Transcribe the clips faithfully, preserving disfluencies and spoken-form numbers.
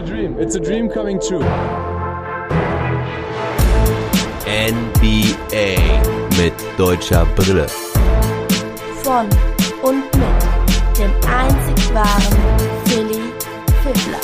a dream. It's a dream coming true. N B A mit deutscher Brille. Von und mit dem einzig wahren Philly Fiddler.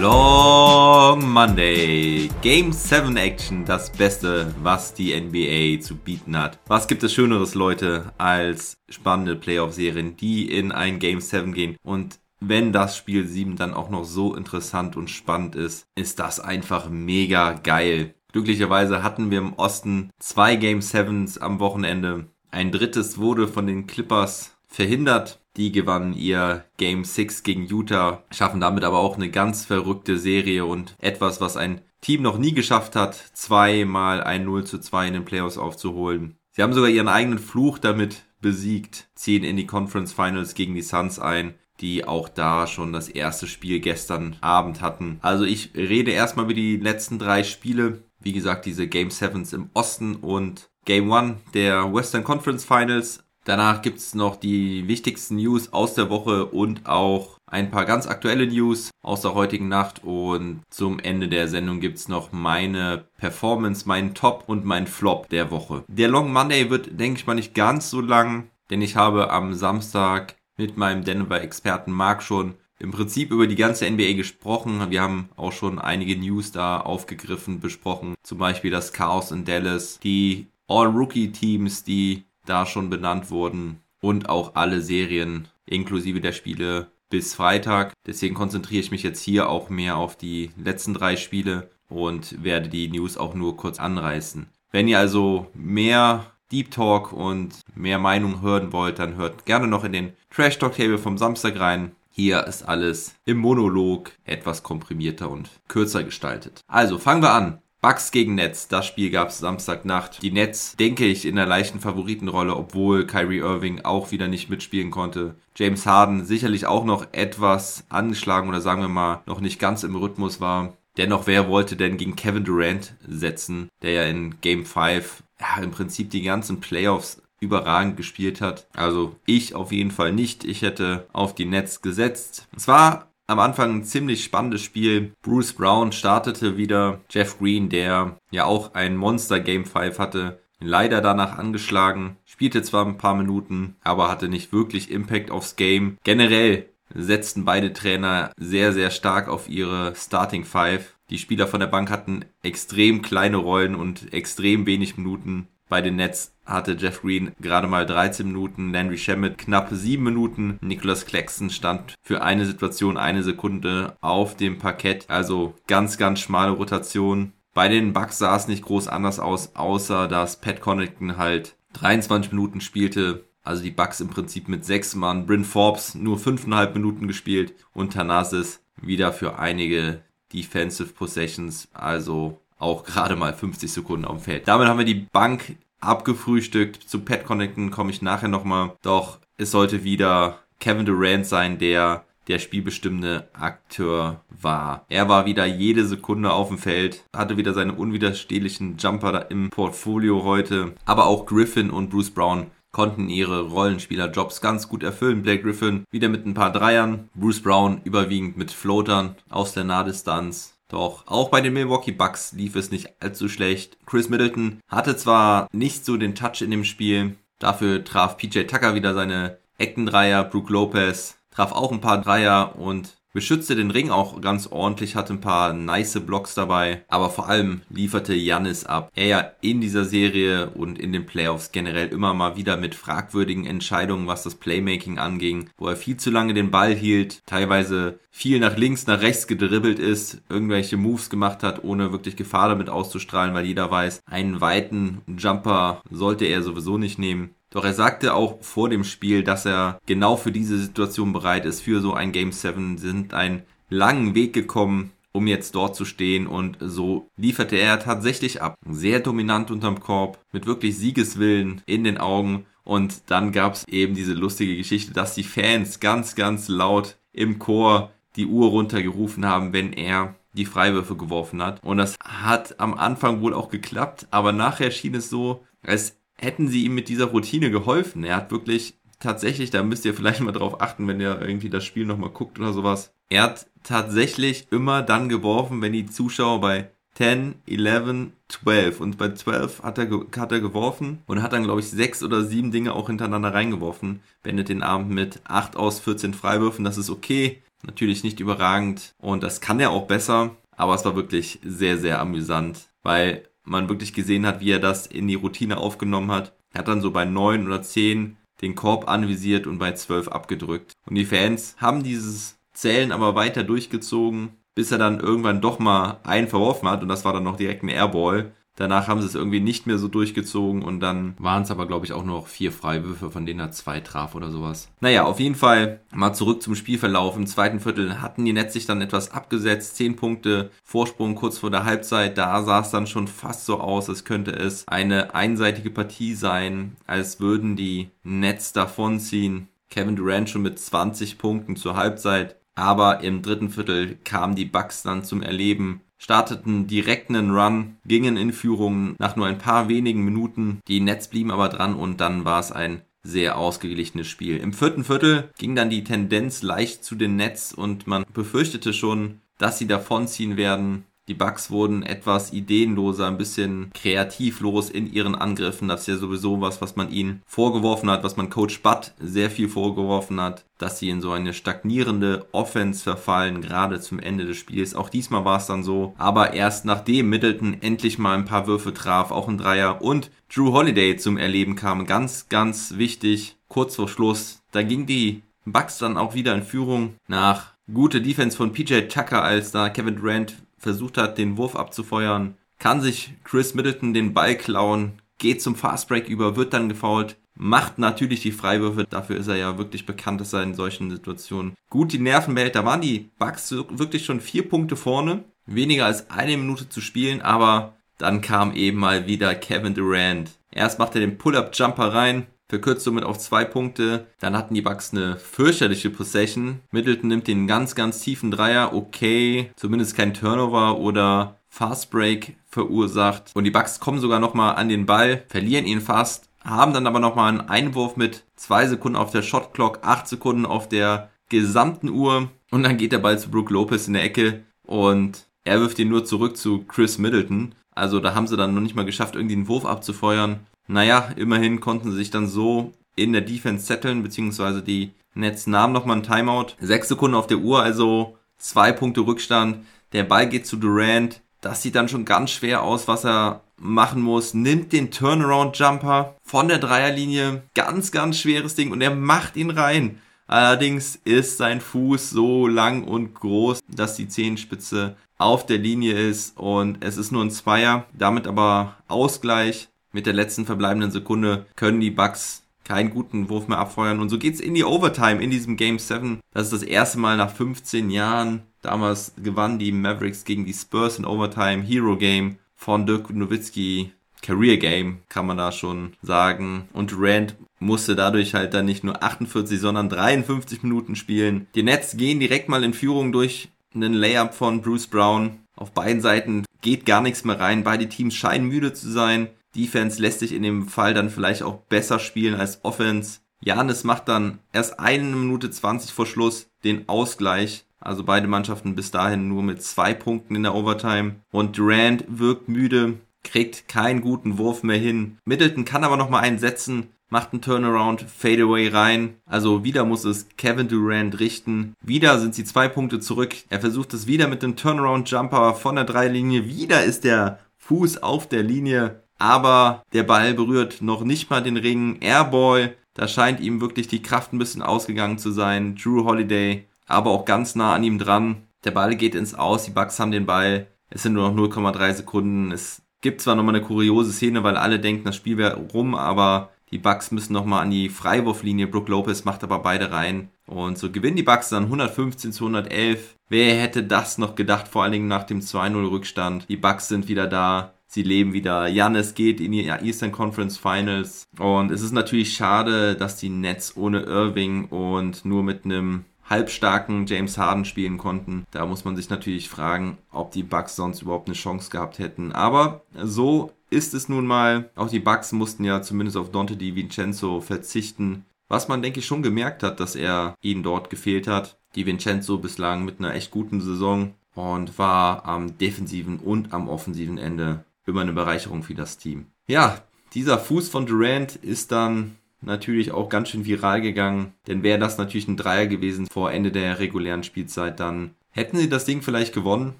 Long Monday. Game seven Action, das Beste, was die N B A zu bieten hat. Was gibt es Schöneres, Leute, als spannende Playoff-Serien, die in ein Game seven gehen, und wenn das Spiel sieben dann auch noch so interessant und spannend ist, ist das einfach mega geil. Glücklicherweise hatten wir im Osten zwei Game sevens am Wochenende. Ein drittes wurde von den Clippers verhindert. Die gewannen ihr Game six gegen Utah, schaffen damit aber auch eine ganz verrückte Serie und etwas, was ein Team noch nie geschafft hat, zweimal ein null zu zwei in den Playoffs aufzuholen. Sie haben sogar ihren eigenen Fluch damit besiegt, ziehen in die Conference Finals gegen die Suns ein, die auch da schon das erste Spiel gestern Abend hatten. Also ich rede erstmal über die letzten drei Spiele. Wie gesagt, diese Game sevens im Osten und Game eins der Western Conference Finals. Danach gibt's noch die wichtigsten News aus der Woche und auch ein paar ganz aktuelle News aus der heutigen Nacht. Und zum Ende der Sendung gibt's noch meine Performance, meinen Top und meinen Flop der Woche. Der Long Monday wird, denke ich mal, nicht ganz so lang, denn ich habe am Samstag mit meinem Denver-Experten Marc schon im Prinzip über die ganze N B A gesprochen. Wir haben auch schon einige News da aufgegriffen, besprochen. Zum Beispiel das Chaos in Dallas, die All-Rookie-Teams, die da schon benannt wurden und auch alle Serien inklusive der Spiele bis Freitag. Deswegen konzentriere ich mich jetzt hier auch mehr auf die letzten drei Spiele und werde die News auch nur kurz anreißen. Wenn ihr also mehr Deep Talk und mehr Meinung hören wollt, dann hört gerne noch in den Trash Talk Table vom Samstag rein. Hier ist alles im Monolog etwas komprimierter und kürzer gestaltet. Also fangen wir an. Bucks gegen Nets, das Spiel gab es Samstagnacht. Die Nets, denke ich, in der leichten Favoritenrolle, obwohl Kyrie Irving auch wieder nicht mitspielen konnte. James Harden sicherlich auch noch etwas angeschlagen oder sagen wir mal noch nicht ganz im Rhythmus war. Dennoch, wer wollte denn gegen Kevin Durant setzen, der ja in Game five ja, im Prinzip die ganzen Playoffs überragend gespielt hat. Also ich auf jeden Fall nicht. Ich hätte auf die Nets gesetzt. Es war am Anfang ein ziemlich spannendes Spiel. Bruce Brown startete wieder. Jeff Green, der ja auch ein Monster Game five hatte, leider danach angeschlagen. Spielte zwar ein paar Minuten, aber hatte nicht wirklich Impact aufs Game. Generell setzten beide Trainer sehr, sehr stark auf ihre Starting Five. Die Spieler von der Bank hatten extrem kleine Rollen und extrem wenig Minuten. Bei den Nets hatte Jeff Green gerade mal dreizehn Minuten, Landry Shamet knapp sieben Minuten. Nicholas Claxton stand für eine Situation, eine Sekunde auf dem Parkett. Also ganz, ganz schmale Rotation. Bei den Bucks sah es nicht groß anders aus, außer dass Pat Connaughton halt dreiundzwanzig Minuten spielte. Also die Bucks im Prinzip mit sechs Mann. Bryn Forbes nur fünfeinhalb Minuten gespielt. Und Thanasis wieder für einige Defensive Possessions. Also auch gerade mal fünfzig Sekunden auf dem Feld. Damit haben wir die Bank abgefrühstückt. Zu Pat Connaughton komme ich nachher nochmal. Doch es sollte wieder Kevin Durant sein, der der spielbestimmende Akteur war. Er war wieder jede Sekunde auf dem Feld, hatte wieder seine unwiderstehlichen Jumper da im Portfolio heute. Aber auch Griffin und Bruce Brown konnten ihre Rollenspielerjobs ganz gut erfüllen. Blake Griffin wieder mit ein paar Dreiern, Bruce Brown überwiegend mit Floatern aus der Nahdistanz. Doch auch bei den Milwaukee Bucks lief es nicht allzu schlecht. Chris Middleton hatte zwar nicht so den Touch in dem Spiel, dafür traf P J Tucker wieder seine Eckendreier, Brook Lopez traf auch ein paar Dreier und beschützte den Ring auch ganz ordentlich, hatte ein paar nice Blocks dabei, aber vor allem lieferte Giannis ab. Er ja in dieser Serie und in den Playoffs generell immer mal wieder mit fragwürdigen Entscheidungen, was das Playmaking anging, wo er viel zu lange den Ball hielt, teilweise viel nach links, nach rechts gedribbelt ist, irgendwelche Moves gemacht hat, ohne wirklich Gefahr damit auszustrahlen, weil jeder weiß, einen weiten Jumper sollte er sowieso nicht nehmen. Doch er sagte auch vor dem Spiel, dass er genau für diese Situation bereit ist, für so ein Game seven. Sie sind einen langen Weg gekommen, um jetzt dort zu stehen, und so lieferte er tatsächlich ab. Sehr dominant unterm Korb, mit wirklich Siegeswillen in den Augen, und dann gab es eben diese lustige Geschichte, dass die Fans ganz, ganz laut im Chor die Uhr runtergerufen haben, wenn er die Freiwürfe geworfen hat, und das hat am Anfang wohl auch geklappt, aber nachher schien es so, als hätten sie ihm mit dieser Routine geholfen. Er hat wirklich tatsächlich, da müsst ihr vielleicht mal drauf achten, wenn ihr irgendwie das Spiel nochmal guckt oder sowas, er hat tatsächlich immer dann geworfen, wenn die Zuschauer bei zehn, elf, zwölf und bei zwölf hat er, hat er geworfen und hat dann, glaube ich, sechs oder sieben Dinge auch hintereinander reingeworfen. Beendet den Abend mit acht aus vierzehn Freiwürfen, das ist okay, natürlich nicht überragend und das kann er auch besser, aber es war wirklich sehr, sehr amüsant, weil man wirklich gesehen hat, wie er das in die Routine aufgenommen hat. Er hat dann so bei neun oder zehn den Korb anvisiert und bei zwölf abgedrückt. Und die Fans haben dieses Zählen aber weiter durchgezogen, bis er dann irgendwann doch mal einen verworfen hat und das war dann noch direkt ein Airball. Danach haben sie es irgendwie nicht mehr so durchgezogen und dann waren es aber, glaube ich, auch noch vier Freiwürfe, von denen er zwei traf oder sowas. Naja, auf jeden Fall mal zurück zum Spielverlauf. Im zweiten Viertel hatten die Nets sich dann etwas abgesetzt. Zehn Punkte Vorsprung kurz vor der Halbzeit. Da sah es dann schon fast so aus, als könnte es eine einseitige Partie sein, als würden die Nets davonziehen. Kevin Durant schon mit zwanzig Punkten zur Halbzeit. Aber im dritten Viertel kamen die Bucks dann zum Erleben, starteten direkt einen Run, gingen in Führung nach nur ein paar wenigen Minuten. Die Nets blieben aber dran und dann war es ein sehr ausgeglichenes Spiel. Im vierten Viertel ging dann die Tendenz leicht zu den Nets und man befürchtete schon, dass sie davonziehen werden. Die Bucks wurden etwas ideenloser, ein bisschen kreativlos in ihren Angriffen. Das ist ja sowieso was, was man ihnen vorgeworfen hat, was man Coach Butt sehr viel vorgeworfen hat, dass sie in so eine stagnierende Offense verfallen, gerade zum Ende des Spiels. Auch diesmal war es dann so. Aber erst nachdem Middleton endlich mal ein paar Würfe traf, auch ein Dreier, und Drew Holiday zum Erleben kam, ganz, ganz wichtig, kurz vor Schluss, da ging die Bucks dann auch wieder in Führung nach gute Defense von P J Tucker, als da Kevin Durant versucht hat, den Wurf abzufeuern, kann sich Chris Middleton den Ball klauen, geht zum Fastbreak über, wird dann gefoult, macht natürlich die Freiwürfe, dafür ist er ja wirklich bekannt, dass er in solchen Situationen gut die Nerven behält. Da waren die Bucks wirklich schon vier Punkte vorne, weniger als eine Minute zu spielen, aber dann kam eben mal wieder Kevin Durant. Erst macht er den Pull-Up-Jumper rein, verkürzt somit auf zwei Punkte, dann hatten die Bucks eine fürchterliche Possession. Middleton nimmt den ganz, ganz tiefen Dreier, okay, zumindest kein Turnover oder Fastbreak verursacht. Und die Bucks kommen sogar nochmal an den Ball, verlieren ihn fast, haben dann aber nochmal einen Einwurf mit zwei Sekunden auf der Shot Clock, acht Sekunden auf der gesamten Uhr und dann geht der Ball zu Brook Lopez in der Ecke und er wirft ihn nur zurück zu Chris Middleton. Also da haben sie dann noch nicht mal geschafft, irgendwie einen Wurf abzufeuern. Naja, immerhin konnten sie sich dann so in der Defense setteln, beziehungsweise die Nets nahmen nochmal einen Timeout. Sechs Sekunden auf der Uhr, also zwei Punkte Rückstand. Der Ball geht zu Durant. Das sieht dann schon ganz schwer aus, was er machen muss. Nimmt den Turnaround-Jumper von der Dreierlinie. Ganz, ganz schweres Ding und er macht ihn rein. Allerdings ist sein Fuß so lang und groß, dass die Zehenspitze auf der Linie ist und es ist nur ein Zweier. Damit aber Ausgleich. Mit der letzten verbleibenden Sekunde können die Bucks keinen guten Wurf mehr abfeuern. Und so geht's in die Overtime in diesem Game sieben. Das ist das erste Mal nach fünfzehn Jahren. Damals gewannen die Mavericks gegen die Spurs in Overtime. Hero Game von Dirk Nowitzki. Career Game kann man da schon sagen. Und Durant musste dadurch halt dann nicht nur achtundvierzig, sondern dreiundfünfzig Minuten spielen. Die Nets gehen direkt mal in Führung durch einen Layup von Bruce Brown. Auf beiden Seiten geht gar nichts mehr rein. Beide Teams scheinen müde zu sein. Defense lässt sich in dem Fall dann vielleicht auch besser spielen als Offense. Giannis macht dann erst eine Minute zwanzig vor Schluss den Ausgleich. Also beide Mannschaften bis dahin nur mit zwei Punkten in der Overtime. Und Durant wirkt müde, kriegt keinen guten Wurf mehr hin. Middleton kann aber nochmal einen setzen, macht einen Turnaround, Fadeaway rein. Also wieder muss es Kevin Durant richten. Wieder sind sie zwei Punkte zurück. Er versucht es wieder mit dem Turnaround-Jumper von der Dreilinie. Wieder ist der Fuß auf der Linie. Aber der Ball berührt noch nicht mal den Ring. Airball, da scheint ihm wirklich die Kraft ein bisschen ausgegangen zu sein. Drew Holiday, aber auch ganz nah an ihm dran. Der Ball geht ins Aus, die Bucks haben den Ball. Es sind nur noch null Komma drei Sekunden. Es gibt zwar nochmal eine kuriose Szene, weil alle denken, das Spiel wäre rum, aber die Bucks müssen nochmal an die Freiwurflinie. Brook Lopez macht aber beide rein. Und so gewinnen die Bucks dann hundertfünfzehn zu hundertelf. Wer hätte das noch gedacht, vor allen Dingen nach dem zwei null Rückstand. Die Bucks sind wieder da. Sie leben wieder. Giannis geht in die Eastern Conference Finals. Und es ist natürlich schade, dass die Nets ohne Irving und nur mit einem halbstarken James Harden spielen konnten. Da muss man sich natürlich fragen, ob die Bucks sonst überhaupt eine Chance gehabt hätten. Aber so ist es nun mal. Auch die Bucks mussten ja zumindest auf Dante DiVincenzo verzichten. Was man, denke ich, schon gemerkt hat, dass er ihm dort gefehlt hat. DiVincenzo bislang mit einer echt guten Saison und war am defensiven und am offensiven Ende immer eine Bereicherung für das Team. Ja, dieser Fuß von Durant ist dann natürlich auch ganz schön viral gegangen, denn wäre das natürlich ein Dreier gewesen vor Ende der regulären Spielzeit, dann hätten sie das Ding vielleicht gewonnen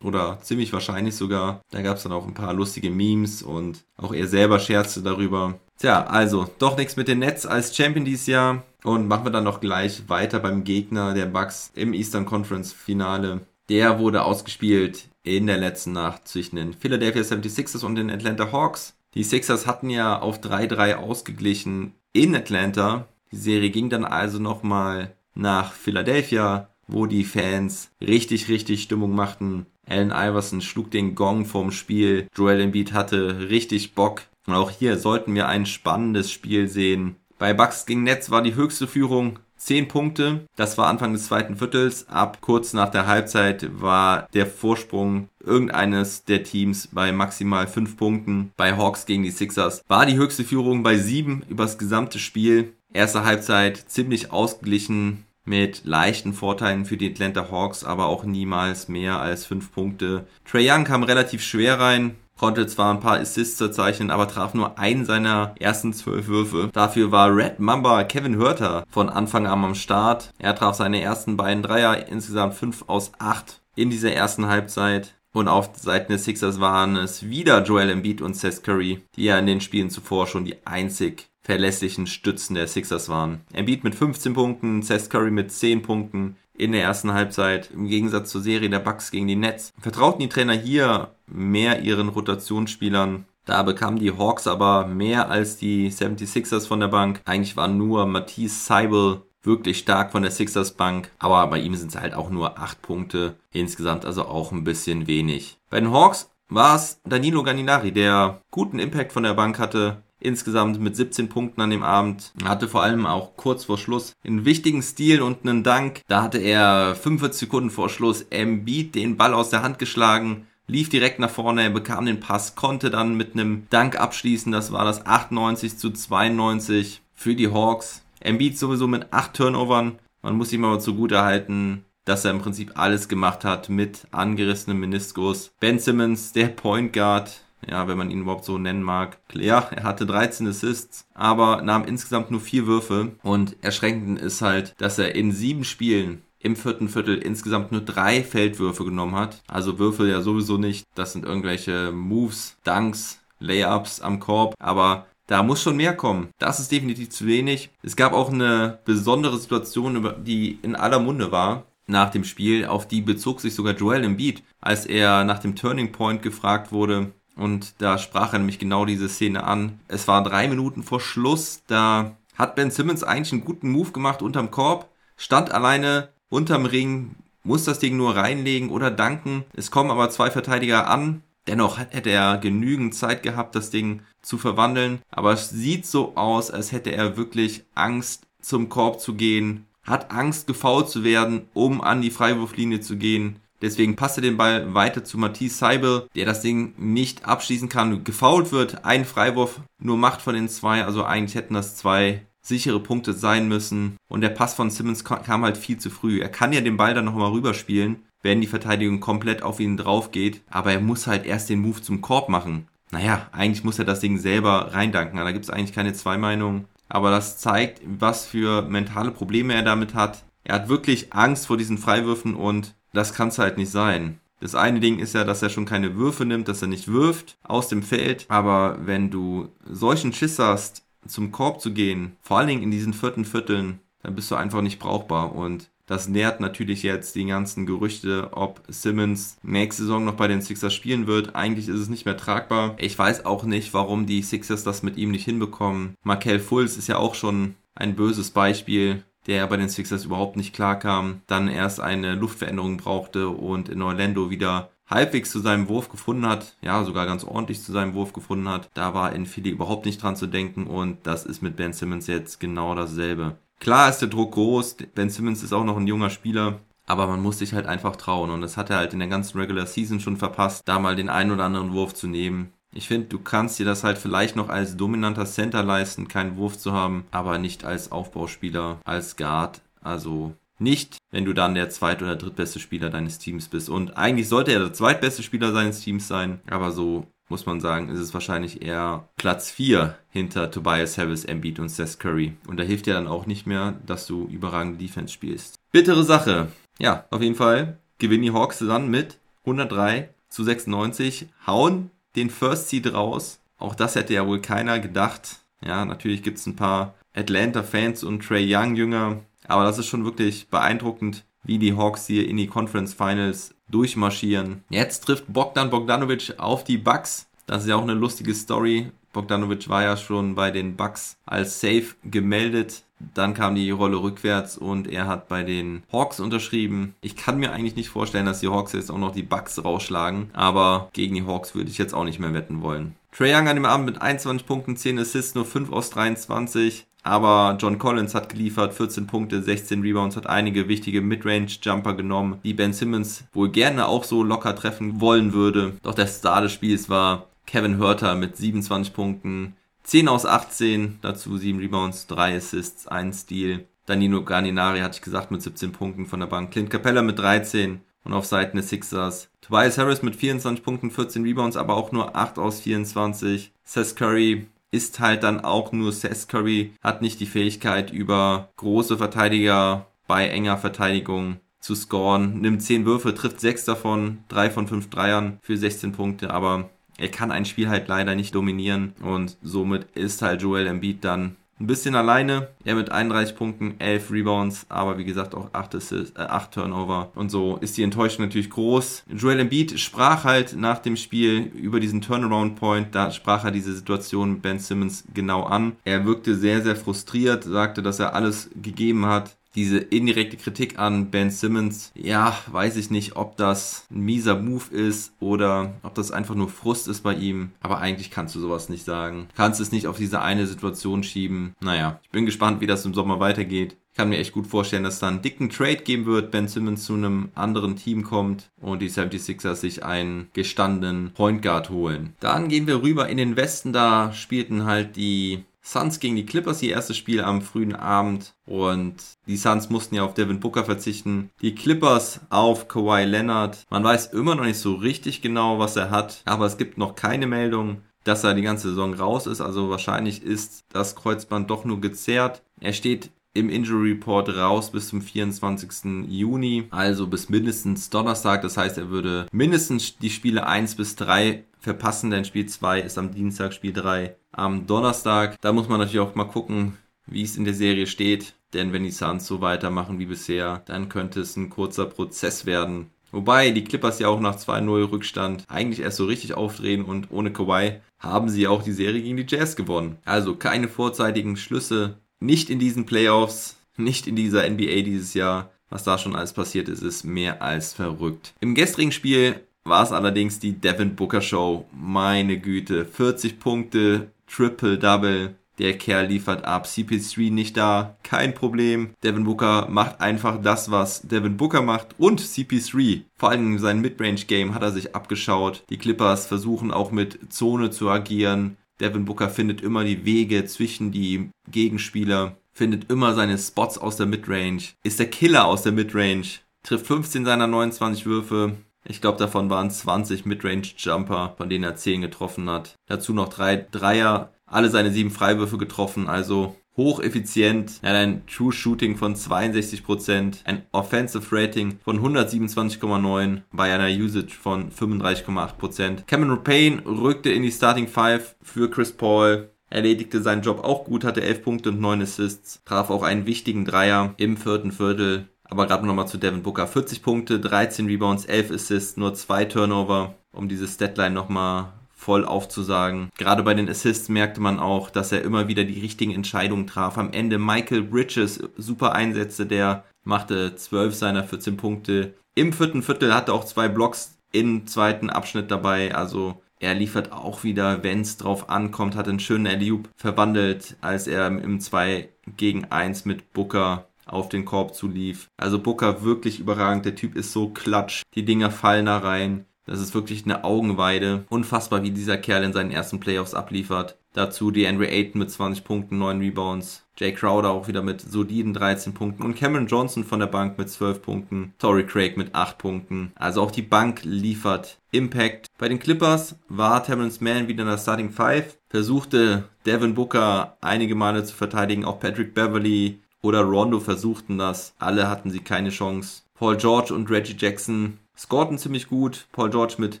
oder ziemlich wahrscheinlich sogar. Da gab es dann auch ein paar lustige Memes und auch er selber scherzte darüber. Tja, also doch nichts mit den Nets als Champion dieses Jahr und machen wir dann noch gleich weiter beim Gegner der Bucks im Eastern Conference Finale. Der wurde ausgespielt in der letzten Nacht zwischen den Philadelphia seventy-sixers und den Atlanta Hawks. Die Sixers hatten ja auf drei drei ausgeglichen in Atlanta. Die Serie ging dann also nochmal nach Philadelphia, wo die Fans richtig, richtig Stimmung machten. Allen Iverson schlug den Gong vorm Spiel. Joel Embiid hatte richtig Bock. Und auch hier sollten wir ein spannendes Spiel sehen. Bei Bucks gegen Nets war die höchste Führung zehn Punkte. Das war Anfang des zweiten Viertels. Ab kurz nach der Halbzeit war der Vorsprung irgendeines der Teams bei maximal fünf Punkten. Bei Hawks gegen die Sixers war die höchste Führung bei sieben übers gesamte Spiel. Erste Halbzeit ziemlich ausgeglichen mit leichten Vorteilen für die Atlanta Hawks, aber auch niemals mehr als fünf Punkte. Trae Young kam relativ schwer rein, konnte zwar ein paar Assists verzeichnen, aber traf nur einen seiner ersten zwölf Würfe. Dafür war Red Mamba Kevin Huerter von Anfang an am Start. Er traf seine ersten beiden Dreier, insgesamt fünf aus acht in dieser ersten Halbzeit. Und auf Seiten der Sixers waren es wieder Joel Embiid und Seth Curry, die ja in den Spielen zuvor schon die einzig verlässlichen Stützen der Sixers waren. Embiid mit fünfzehn Punkten, Seth Curry mit zehn Punkten in der ersten Halbzeit. Im Gegensatz zur Serie der Bucks gegen die Nets vertrauten die Trainer hier mehr ihren Rotationsspielern. Da bekamen die Hawks aber mehr als die seventy-sixers von der Bank. Eigentlich war nur Matisse Thybulle wirklich stark von der Sixers Bank, aber bei ihm sind es halt auch nur acht Punkte insgesamt, also auch ein bisschen wenig. Bei den Hawks war es Danilo Gallinari, der guten Impact von der Bank hatte. Insgesamt mit siebzehn Punkten an dem Abend. Er hatte vor allem auch kurz vor Schluss einen wichtigen Steal und einen Dank. Da hatte er fünfundvierzig Sekunden vor Schluss Embiid den Ball aus der Hand geschlagen, lief direkt nach vorne, er bekam den Pass, konnte dann mit einem Dank abschließen. Das war das achtundneunzig zu zweiundneunzig für die Hawks. Embiid sowieso mit acht Turnovern. Man muss ihm aber zugutehalten, dass er im Prinzip alles gemacht hat mit angerissenem Meniskus. Ben Simmons, der Point Guard, ja, wenn man ihn überhaupt so nennen mag. Ja, er hatte dreizehn Assists, aber nahm insgesamt nur vier Würfe. Und erschreckend ist halt, dass er in sieben Spielen im vierten Viertel insgesamt nur drei Feldwürfe genommen hat. Also Würfe ja sowieso nicht. Das sind irgendwelche Moves, Dunks, Layups am Korb. Aber da muss schon mehr kommen. Das ist definitiv zu wenig. Es gab auch eine besondere Situation, die in aller Munde war nach dem Spiel. Auf die bezog sich sogar Joel Embiid, als er nach dem Turning Point gefragt wurde. Und da sprach er nämlich genau diese Szene an. Es war drei Minuten vor Schluss. Da hat Ben Simmons eigentlich einen guten Move gemacht unterm Korb. Stand alleine unterm Ring. Muss das Ding nur reinlegen oder danken. Es kommen aber zwei Verteidiger an. Dennoch hätte er genügend Zeit gehabt, das Ding zu verwandeln. Aber es sieht so aus, als hätte er wirklich Angst, zum Korb zu gehen. Hat Angst, gefoult zu werden, um an die Freiwurflinie zu gehen. Deswegen passt er den Ball weiter zu Matisse Thybulle, der das Ding nicht abschließen kann, gefoult wird, ein Freiwurf nur macht von den zwei, also eigentlich hätten das zwei sichere Punkte sein müssen. Und der Pass von Simmons kam halt viel zu früh. Er kann ja den Ball dann nochmal rüberspielen, wenn die Verteidigung komplett auf ihn drauf geht, aber er muss halt erst den Move zum Korb machen. Naja, eigentlich muss er das Ding selber reindanken, da gibt es eigentlich keine zwei Meinungen. Aber das zeigt, was für mentale Probleme er damit hat. Er hat wirklich Angst vor diesen Freiwürfen und das kann es halt nicht sein. Das eine Ding ist ja, dass er schon keine Würfe nimmt, dass er nicht wirft aus dem Feld. Aber wenn du solchen Schiss hast, zum Korb zu gehen, vor allen Dingen in diesen vierten Vierteln, dann bist du einfach nicht brauchbar. Und das nährt natürlich jetzt die ganzen Gerüchte, ob Simmons nächste Saison noch bei den Sixers spielen wird. Eigentlich ist es nicht mehr tragbar. Ich weiß auch nicht, warum die Sixers das mit ihm nicht hinbekommen. Markelle Fultz ist ja auch schon ein böses Beispiel, der bei den Sixers überhaupt nicht klarkam, dann erst eine Luftveränderung brauchte und in Orlando wieder halbwegs zu seinem Wurf gefunden hat, ja sogar ganz ordentlich zu seinem Wurf gefunden hat. Da war in Philly überhaupt nicht dran zu denken und das ist mit Ben Simmons jetzt genau dasselbe. Klar ist der Druck groß, Ben Simmons ist auch noch ein junger Spieler, aber man muss sich halt einfach trauen und das hat er halt in der ganzen Regular Season schon verpasst, da mal den einen oder anderen Wurf zu nehmen. Ich finde, du kannst dir das halt vielleicht noch als dominanter Center leisten, keinen Wurf zu haben, aber nicht als Aufbauspieler, als Guard. Also nicht, wenn du dann der zweit- oder drittbeste Spieler deines Teams bist. Und eigentlich sollte er der zweitbeste Spieler seines Teams sein, aber so muss man sagen, ist es wahrscheinlich eher Platz vier hinter Tobias Harris, Embiid und Seth Curry. Und da hilft dir dann auch nicht mehr, dass du überragende Defense spielst. Bittere Sache. Ja, auf jeden Fall gewinnen die Hawks dann mit hundertdrei zu sechsundneunzig, hauen den First Seed raus. Auch das hätte ja wohl keiner gedacht. Ja, natürlich gibt es ein paar Atlanta-Fans und Trae Young-Jünger, aber das ist schon wirklich beeindruckend, wie die Hawks hier in die Conference Finals durchmarschieren. Jetzt trifft Bogdan Bogdanovic auf die Bucks. Das ist ja auch eine lustige Story. Bogdanovic war ja schon bei den Bucks als safe gemeldet. Dann kam die Rolle rückwärts und er hat bei den Hawks unterschrieben. Ich kann mir eigentlich nicht vorstellen, dass die Hawks jetzt auch noch die Bucks rausschlagen. Aber gegen die Hawks würde ich jetzt auch nicht mehr wetten wollen. Trae Young an dem Abend mit einundzwanzig Punkten, zehn Assists, nur fünf aus dreiundzwanzig. Aber John Collins hat geliefert, vierzehn Punkte, sechzehn Rebounds, hat einige wichtige Midrange-Jumper genommen, die Ben Simmons wohl gerne auch so locker treffen wollen würde. Doch der Star des Spiels war Kevin Huerter mit siebenundzwanzig Punkten, zehn aus achtzehn, dazu sieben Rebounds, drei Assists, ein Steal. Danilo Gallinari, hatte ich gesagt, mit siebzehn Punkten von der Bank, Clint Capella mit dreizehn und auf Seiten des Sixers Tobias Harris mit vierundzwanzig Punkten, vierzehn Rebounds, aber auch nur acht aus vierundzwanzig. Seth Curry ist halt dann auch nur Seth Curry, hat nicht die Fähigkeit, über große Verteidiger bei enger Verteidigung zu scoren. Nimmt zehn Würfe, trifft sechs davon, drei von fünf Dreiern für sechzehn Punkte, aber er kann ein Spiel halt leider nicht dominieren und somit ist halt Joel Embiid dann ein bisschen alleine. Er mit einunddreißig Punkten, elf Rebounds, aber wie gesagt auch acht Turnover und so ist die Enttäuschung natürlich groß. Joel Embiid sprach halt nach dem Spiel über diesen Turnaround-Point, da sprach er diese Situation mit Ben Simmons genau an. Er wirkte sehr, sehr frustriert, sagte, dass er alles gegeben hat. Diese indirekte Kritik an Ben Simmons, ja, weiß ich nicht, ob das ein mieser Move ist oder ob das einfach nur Frust ist bei ihm. Aber eigentlich kannst du sowas nicht sagen. Kannst es nicht auf diese eine Situation schieben. Naja, ich bin gespannt, wie das im Sommer weitergeht. Ich kann mir echt gut vorstellen, dass es da einen dicken Trade geben wird. Ben Simmons zu einem anderen Team kommt und die seventy-sixers sich einen gestandenen Point Guard holen. Dann gehen wir rüber in den Westen. Da spielten halt die Suns gegen die Clippers, ihr erstes Spiel am frühen Abend, und die Suns mussten ja auf Devin Booker verzichten. Die Clippers auf Kawhi Leonard. Man weiß immer noch nicht so richtig genau, was er hat, aber es gibt noch keine Meldung, dass er die ganze Saison raus ist. Also wahrscheinlich ist das Kreuzband doch nur gezerrt. Er steht im Injury Report raus bis zum vierundzwanzigsten Juni, also bis mindestens Donnerstag. Das heißt, er würde mindestens die Spiele eins bis drei verpassen, denn Spiel zwei ist am Dienstag, Spiel drei am Donnerstag. Da muss man natürlich auch mal gucken, wie es in der Serie steht, denn wenn die Suns so weitermachen wie bisher, dann könnte es ein kurzer Prozess werden. Wobei die Clippers ja auch nach zwei null Rückstand eigentlich erst so richtig aufdrehen, und ohne Kawhi haben sie auch die Serie gegen die Jazz gewonnen. Also keine vorzeitigen Schlüsse, nicht in diesen Playoffs, nicht in dieser N B A dieses Jahr. Was da schon alles passiert ist, ist mehr als verrückt. Im gestrigen Spiel war es allerdings die Devin Booker Show. Meine Güte, vierzig Punkte, Triple-Double. Der Kerl liefert ab, C P drei nicht da, kein Problem. Devin Booker macht einfach das, was Devin Booker macht, und C P drei. Vor allem sein Midrange-Game hat er sich abgeschaut. Die Clippers versuchen auch mit Zone zu agieren. Devin Booker findet immer die Wege zwischen die Gegenspieler, findet immer seine Spots aus der Midrange, ist der Killer aus der Midrange, trifft fünfzehn seiner neunundzwanzig Würfe. Ich glaube, davon waren zwanzig Midrange-Jumper, von denen er zehn getroffen hat. Dazu noch drei Dreier, alle seine sieben Freiwürfe getroffen, also hocheffizient. Er hat ein True-Shooting von zweiundsechzig Prozent, ein Offensive-Rating von hundertsiebenundzwanzig Komma neun bei einer Usage von fünfunddreißig Komma acht Prozent. Cameron Payne rückte in die Starting Five für Chris Paul, erledigte seinen Job auch gut, hatte elf Punkte und neun Assists, traf auch einen wichtigen Dreier im vierten Viertel. Aber gerade nochmal zu Devin Booker. vierzig Punkte, dreizehn Rebounds, elf Assists, nur zwei Turnover, um diese Statline nochmal voll aufzusagen. Gerade bei den Assists merkte man auch, dass er immer wieder die richtigen Entscheidungen traf. Am Ende Michael Bridges super Einsätze, der machte zwölf seiner vierzehn Punkte. Im vierten Viertel hatte auch zwei Blocks im zweiten Abschnitt dabei, also er liefert auch wieder, wenn es drauf ankommt, hat einen schönen Alley-oop verwandelt, als er im zwei gegen eins mit Booker auf den Korb zulief. Also Booker wirklich überragend, der Typ ist so klatsch, die Dinger fallen da rein. Das ist wirklich eine Augenweide. Unfassbar, wie dieser Kerl in seinen ersten Playoffs abliefert. Dazu die Andre Ayton mit zwanzig Punkten, neun Rebounds. Jay Crowder auch wieder mit soliden dreizehn Punkten. Und Cameron Johnson von der Bank mit zwölf Punkten. Torrey Craig mit acht Punkten. Also auch die Bank liefert Impact. Bei den Clippers war Terrence Mann wieder in der Starting Five. Versuchte Devin Booker einige Male zu verteidigen. Auch Patrick Beverley oder Rondo versuchten das. Alle hatten sie keine Chance. Paul George und Reggie Jackson scorten ziemlich gut. Paul George mit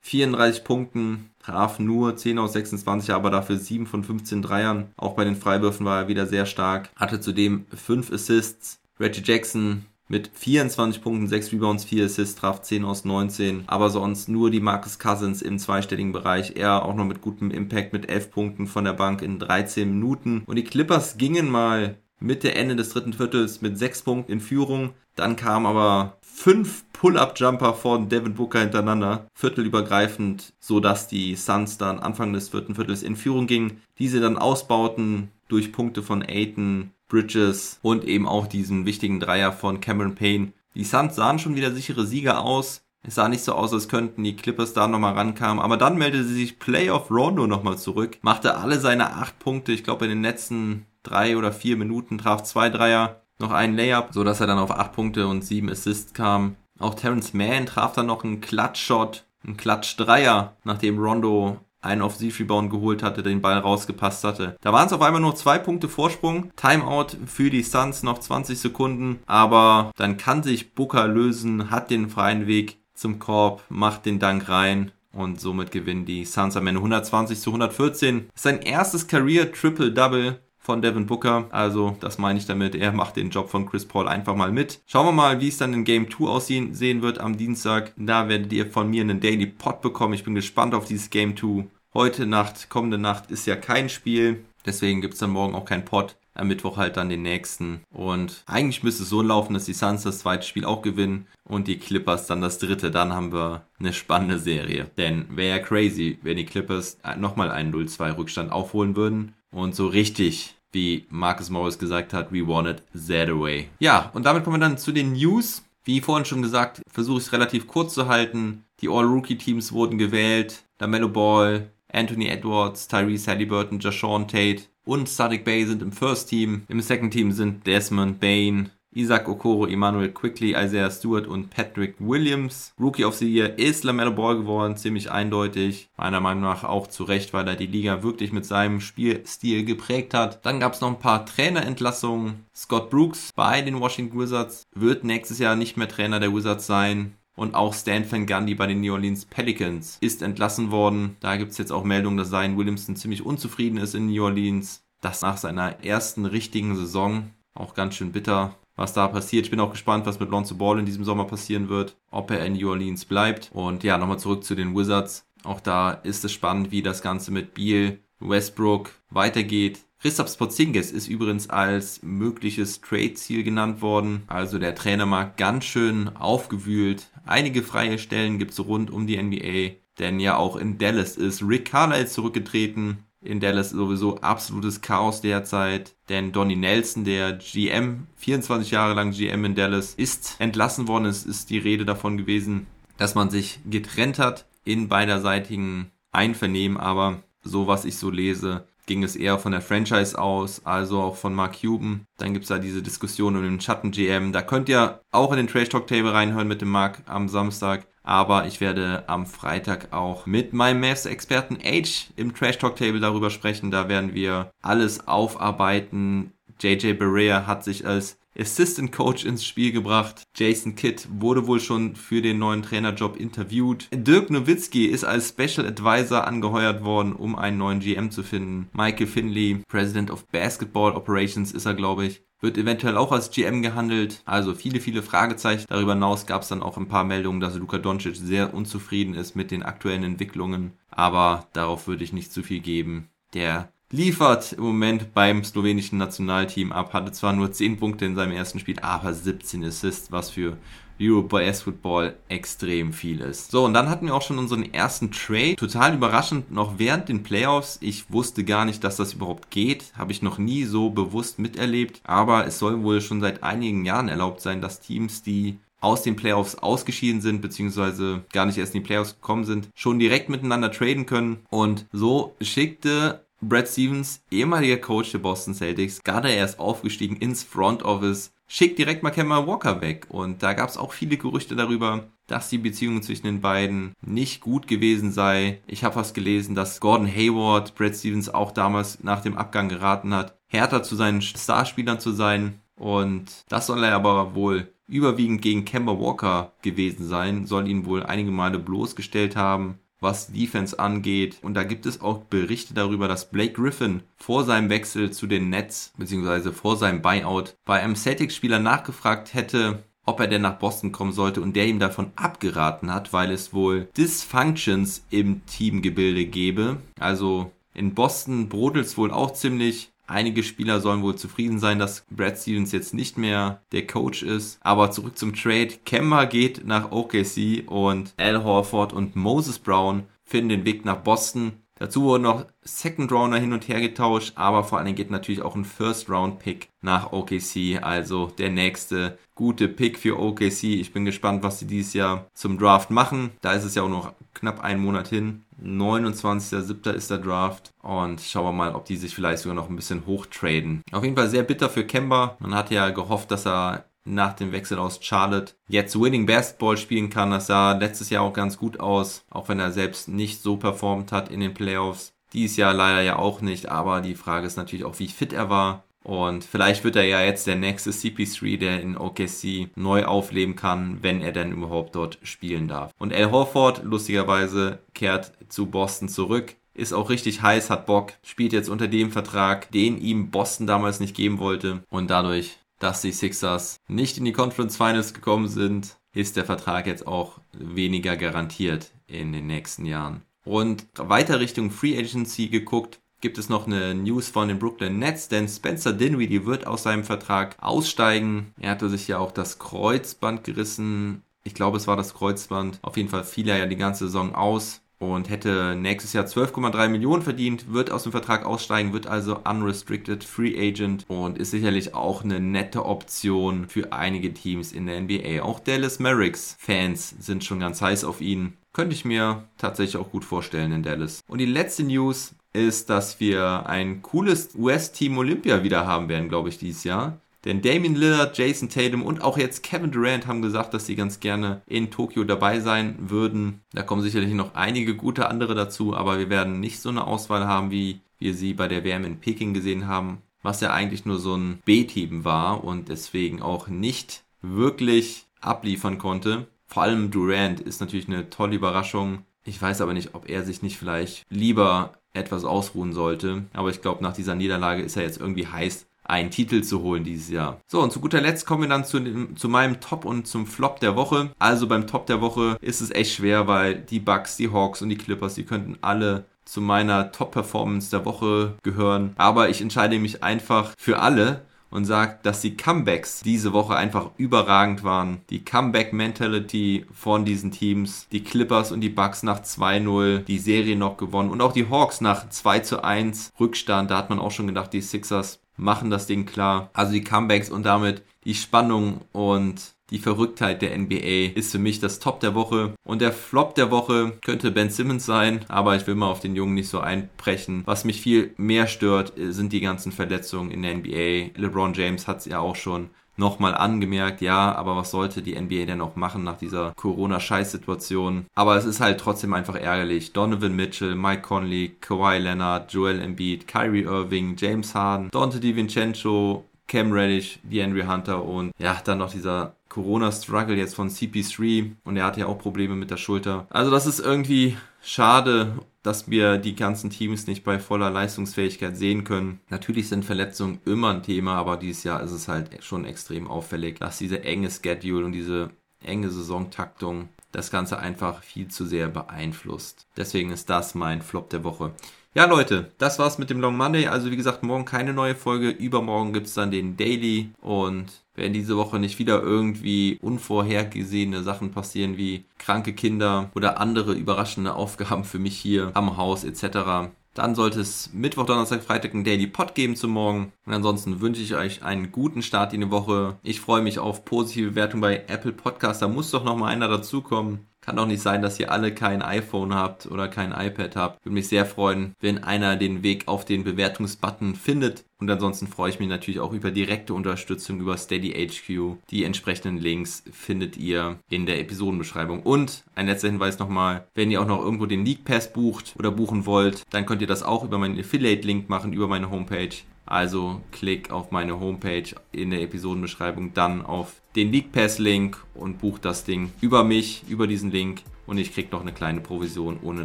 vierunddreißig Punkten, traf nur zehn aus sechsundzwanzig, aber dafür sieben von fünfzehn Dreiern. Auch bei den Freiwürfen war er wieder sehr stark. Hatte zudem fünf Assists. Reggie Jackson mit vierundzwanzig Punkten, sechs Rebounds, vier Assists, traf zehn aus neunzehn. Aber sonst nur die Marcus Cousins im zweistelligen Bereich. Er auch noch mit gutem Impact mit elf Punkten von der Bank in dreizehn Minuten. Und die Clippers gingen mal Mitte, Ende des dritten Viertels mit sechs Punkten in Führung. Dann kamen aber fünf Pull-Up-Jumper von Devin Booker hintereinander, viertelübergreifend, sodass die Suns dann Anfang des vierten Viertels in Führung gingen. Diese dann ausbauten durch Punkte von Ayton, Bridges und eben auch diesen wichtigen Dreier von Cameron Payne. Die Suns sahen schon wieder sichere Sieger aus. Es sah nicht so aus, als könnten die Clippers da nochmal rankamen. Aber dann meldete sich Playoff Rondo nochmal zurück, machte alle seine acht Punkte, ich glaube in den letzten drei oder vier Minuten, traf zwei Dreier, noch einen Layup, sodass er dann auf acht Punkte und sieben Assists kam. Auch Terrence Mann traf dann noch einen Klatschshot, einen Klatschdreier, nachdem Rondo einen Offensivrebound geholt hatte, den Ball rausgepasst hatte. Da waren es auf einmal nur zwei Punkte Vorsprung. Timeout für die Suns, noch zwanzig Sekunden, aber dann kann sich Booker lösen, hat den freien Weg zum Korb, macht den Dank rein. Und somit gewinnen die Suns am Ende hundertzwanzig zu hundertvierzehn. Sein erstes Career-Triple-Double von Devin Booker, also das meine ich damit, er macht den Job von Chris Paul einfach mal mit. Schauen wir mal, wie es dann in Game zwei aussehen wird am Dienstag. Da werdet ihr von mir einen Daily Pot bekommen. Ich bin gespannt auf dieses Game zwei. Heute Nacht, kommende Nacht ist ja kein Spiel, deswegen gibt es dann morgen auch keinen Pot. Am Mittwoch halt dann den nächsten. Und eigentlich müsste es so laufen, dass die Suns das zweite Spiel auch gewinnen und die Clippers dann das dritte. Dann haben wir eine spannende Serie. Denn wäre ja crazy, wenn die Clippers nochmal einen null zwei Rückstand aufholen würden. Und so richtig, wie Marcus Morris gesagt hat, we want it that way. Ja, und damit kommen wir dann zu den News. Wie vorhin schon gesagt, versuche ich es relativ kurz zu halten. Die All-Rookie-Teams wurden gewählt. LaMelo Ball, Anthony Edwards, Tyrese Haliburton, Jashon Tate und Saddiq Bey sind im First Team. Im Second Team sind Desmond Bane, Isaac Okoro, Emmanuel Quickley, Isaiah Stewart und Patrick Williams. Rookie of the Year ist LaMelo Ball geworden, ziemlich eindeutig. Meiner Meinung nach auch zu Recht, weil er die Liga wirklich mit seinem Spielstil geprägt hat. Dann gab es noch ein paar Trainerentlassungen. Scott Brooks bei den Washington Wizards wird nächstes Jahr nicht mehr Trainer der Wizards sein. Und auch Stan Van Gundy bei den New Orleans Pelicans ist entlassen worden. Da gibt es jetzt auch Meldungen, dass Zion Williamson ziemlich unzufrieden ist in New Orleans. Das nach seiner ersten richtigen Saison. Auch ganz schön bitter, was da passiert. Ich bin auch gespannt, was mit Lonzo Ball in diesem Sommer passieren wird. Ob er in New Orleans bleibt. Und ja, nochmal zurück zu den Wizards. Auch da ist es spannend, wie das Ganze mit Beal, Westbrook weitergeht. Kristaps Porzingis ist übrigens als mögliches Trade-Ziel genannt worden. Also der Trainermarkt ganz schön aufgewühlt. Einige freie Stellen gibt es rund um die N B A. Denn ja auch in Dallas ist Rick Carlisle zurückgetreten. In Dallas sowieso absolutes Chaos derzeit. Denn Donnie Nelson, der G M, vierundzwanzig Jahre lang G M in Dallas, ist entlassen worden. Es ist die Rede davon gewesen, dass man sich getrennt hat in beiderseitigen Einvernehmen. Aber so was ich so lese, ging es eher von der Franchise aus, also auch von Mark Cuban. Dann gibt es da diese Diskussion um den Schatten-G M. Da könnt ihr auch in den Trash-Talk-Table reinhören mit dem Mark am Samstag. Aber ich werde am Freitag auch mit meinem Mavs-Experten H im Trash-Talk-Table darüber sprechen. Da werden wir alles aufarbeiten. J J Barea hat sich als Assistant Coach ins Spiel gebracht. Jason Kidd wurde wohl schon für den neuen Trainerjob interviewt. Dirk Nowitzki ist als Special Advisor angeheuert worden, um einen neuen G M zu finden. Michael Finley, President of Basketball Operations ist er, glaube ich. Wird eventuell auch als G M gehandelt. Also viele, viele Fragezeichen. Darüber hinaus gab es dann auch ein paar Meldungen, dass Luka Doncic sehr unzufrieden ist mit den aktuellen Entwicklungen. Aber darauf würde ich nicht zu viel geben. Der liefert im Moment beim slowenischen Nationalteam ab. Hatte zwar nur zehn Punkte in seinem ersten Spiel, aber siebzehn Assists, was für Eurobasketball extrem viel ist. So, und dann hatten wir auch schon unseren ersten Trade. Total überraschend, noch während den Playoffs. Ich wusste gar nicht, dass das überhaupt geht. Habe ich noch nie so bewusst miterlebt. Aber es soll wohl schon seit einigen Jahren erlaubt sein, dass Teams, die aus den Playoffs ausgeschieden sind, beziehungsweise gar nicht erst in die Playoffs gekommen sind, schon direkt miteinander traden können. Und so schickte Brad Stevens, ehemaliger Coach der Boston Celtics, gerade erst aufgestiegen ins Front Office, schickt direkt mal Kemba Walker weg. Und da gab es auch viele Gerüchte darüber, dass die Beziehung zwischen den beiden nicht gut gewesen sei. Ich habe was gelesen, dass Gordon Hayward Brad Stevens auch damals nach dem Abgang geraten hat, härter zu seinen Starspielern zu sein. Und das soll er aber wohl überwiegend gegen Kemba Walker gewesen sein, soll ihn wohl einige Male bloßgestellt haben, was Defense angeht. Und da gibt es auch Berichte darüber, dass Blake Griffin vor seinem Wechsel zu den Nets, beziehungsweise vor seinem Buyout, bei einem Celtics-Spieler nachgefragt hätte, ob er denn nach Boston kommen sollte, und der ihm davon abgeraten hat, weil es wohl Dysfunctions im Teamgebilde gäbe. Also in Boston brodelt es wohl auch ziemlich. Einige Spieler sollen wohl zufrieden sein, dass Brad Stevens jetzt nicht mehr der Coach ist. Aber zurück zum Trade. Kemba geht nach O K C und Al Horford und Moses Brown finden den Weg nach Boston. Dazu wurden noch Second-Rounder hin und her getauscht, aber vor allem geht natürlich auch ein First-Round-Pick nach O K C, also der nächste gute Pick für O K C. Ich bin gespannt, was sie dieses Jahr zum Draft machen. Da ist es ja auch noch knapp einen Monat hin. neunundzwanzigster siebter ist der Draft und schauen wir mal, ob die sich vielleicht sogar noch ein bisschen hochtraden. Auf jeden Fall sehr bitter für Kemba. Man hat ja gehofft, dass er nach dem Wechsel aus Charlotte jetzt Winning Basketball spielen kann. Das sah letztes Jahr auch ganz gut aus, auch wenn er selbst nicht so performt hat in den Playoffs. Dieses Jahr leider ja auch nicht, aber die Frage ist natürlich auch, wie fit er war. Und vielleicht wird er ja jetzt der nächste C P drei, der in O K C neu aufleben kann, wenn er denn überhaupt dort spielen darf. Und Al Horford, lustigerweise, kehrt zu Boston zurück. Ist auch richtig heiß, hat Bock, spielt jetzt unter dem Vertrag, den ihm Boston damals nicht geben wollte. Und dadurch, dass die Sixers nicht in die Conference Finals gekommen sind, ist der Vertrag jetzt auch weniger garantiert in den nächsten Jahren. Und weiter Richtung Free Agency geguckt, gibt es noch eine News von den Brooklyn Nets, denn Spencer Dinwiddie wird aus seinem Vertrag aussteigen. Er hatte sich ja auch das Kreuzband gerissen. Ich glaube, es war das Kreuzband. Auf jeden Fall fiel er ja die ganze Saison aus und hätte nächstes Jahr zwölf Komma drei Millionen verdient, wird aus dem Vertrag aussteigen, wird also unrestricted free agent und ist sicherlich auch eine nette Option für einige Teams in der N B A. Auch Dallas Mavericks Fans sind schon ganz heiß auf ihn. Könnte ich mir tatsächlich auch gut vorstellen in Dallas. Und die letzte News ist, dass wir ein cooles U S-Team Olympia wieder haben werden, glaube ich, dieses Jahr. Denn Damian Lillard, Jason Tatum und auch jetzt Kevin Durant haben gesagt, dass sie ganz gerne in Tokio dabei sein würden. Da kommen sicherlich noch einige gute andere dazu, aber wir werden nicht so eine Auswahl haben, wie wir sie bei der W M in Peking gesehen haben, was ja eigentlich nur so ein B-Team war und deswegen auch nicht wirklich abliefern konnte. Vor allem Durant ist natürlich eine tolle Überraschung. Ich weiß aber nicht, ob er sich nicht vielleicht lieber etwas ausruhen sollte. Aber ich glaube, nach dieser Niederlage ist er jetzt irgendwie heiß, einen Titel zu holen dieses Jahr. So, und zu guter Letzt kommen wir dann zu, dem, zu meinem Top und zum Flop der Woche. Also beim Top der Woche ist es echt schwer, weil die Bucks, die Hawks und die Clippers, die könnten alle zu meiner Top-Performance der Woche gehören. Aber ich entscheide mich einfach für alle und sage, dass die Comebacks diese Woche einfach überragend waren. Die Comeback-Mentality von diesen Teams, die Clippers und die Bucks nach zwei null, die Serie noch gewonnen und auch die Hawks nach zwei zu eins Rückstand. Da hat man auch schon gedacht, die Sixers machen das Ding klar. Also die Comebacks und damit die Spannung und die Verrücktheit der N B A ist für mich das Top der Woche. Und der Flop der Woche könnte Ben Simmons sein, aber ich will mal auf den Jungen nicht so einbrechen. Was mich viel mehr stört, sind die ganzen Verletzungen in der N B A. LeBron James hat es ja auch schon nochmal angemerkt, ja, aber was sollte die N B A denn auch machen nach dieser Corona-Scheiß-Situation? Aber es ist halt trotzdem einfach ärgerlich. Donovan Mitchell, Mike Conley, Kawhi Leonard, Joel Embiid, Kyrie Irving, James Harden, Dante DiVincenzo, Cam Reddish, DeAndre Hunter und ja, dann noch dieser Corona-Struggle jetzt von C P drei und er hatte ja auch Probleme mit der Schulter. Also das ist irgendwie schade, dass wir die ganzen Teams nicht bei voller Leistungsfähigkeit sehen können. Natürlich sind Verletzungen immer ein Thema, aber dieses Jahr ist es halt schon extrem auffällig, dass diese enge Schedule und diese enge Saisontaktung das Ganze einfach viel zu sehr beeinflusst. Deswegen ist das mein Flop der Woche. Ja, Leute, das war's mit dem Long Monday. Also wie gesagt, morgen keine neue Folge. Übermorgen gibt's dann den Daily. Und wenn diese Woche nicht wieder irgendwie unvorhergesehene Sachen passieren wie kranke Kinder oder andere überraschende Aufgaben für mich hier am Haus et cetera, dann sollte es Mittwoch, Donnerstag, Freitag einen Daily Pod geben zum Morgen. Und ansonsten wünsche ich euch einen guten Start in die Woche. Ich freue mich auf positive Bewertungen bei Apple Podcasts. Da muss doch nochmal einer dazukommen. Kann doch nicht sein, dass ihr alle kein iPhone habt oder kein iPad habt. Würde mich sehr freuen, wenn einer den Weg auf den Bewertungsbutton findet. Und ansonsten freue ich mich natürlich auch über direkte Unterstützung über Steady H Q. Die entsprechenden Links findet ihr in der Episodenbeschreibung. Und ein letzter Hinweis nochmal, wenn ihr auch noch irgendwo den League Pass bucht oder buchen wollt, dann könnt ihr das auch über meinen Affiliate-Link machen, über meine Homepage. Also klick auf meine Homepage in der Episodenbeschreibung, dann auf den League Pass-Link und bucht das Ding über mich, über diesen Link. Und ich kriege noch eine kleine Provision, ohne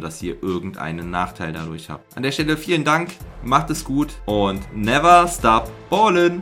dass ihr irgendeinen Nachteil dadurch habt. An der Stelle vielen Dank, macht es gut und never stop ballin'!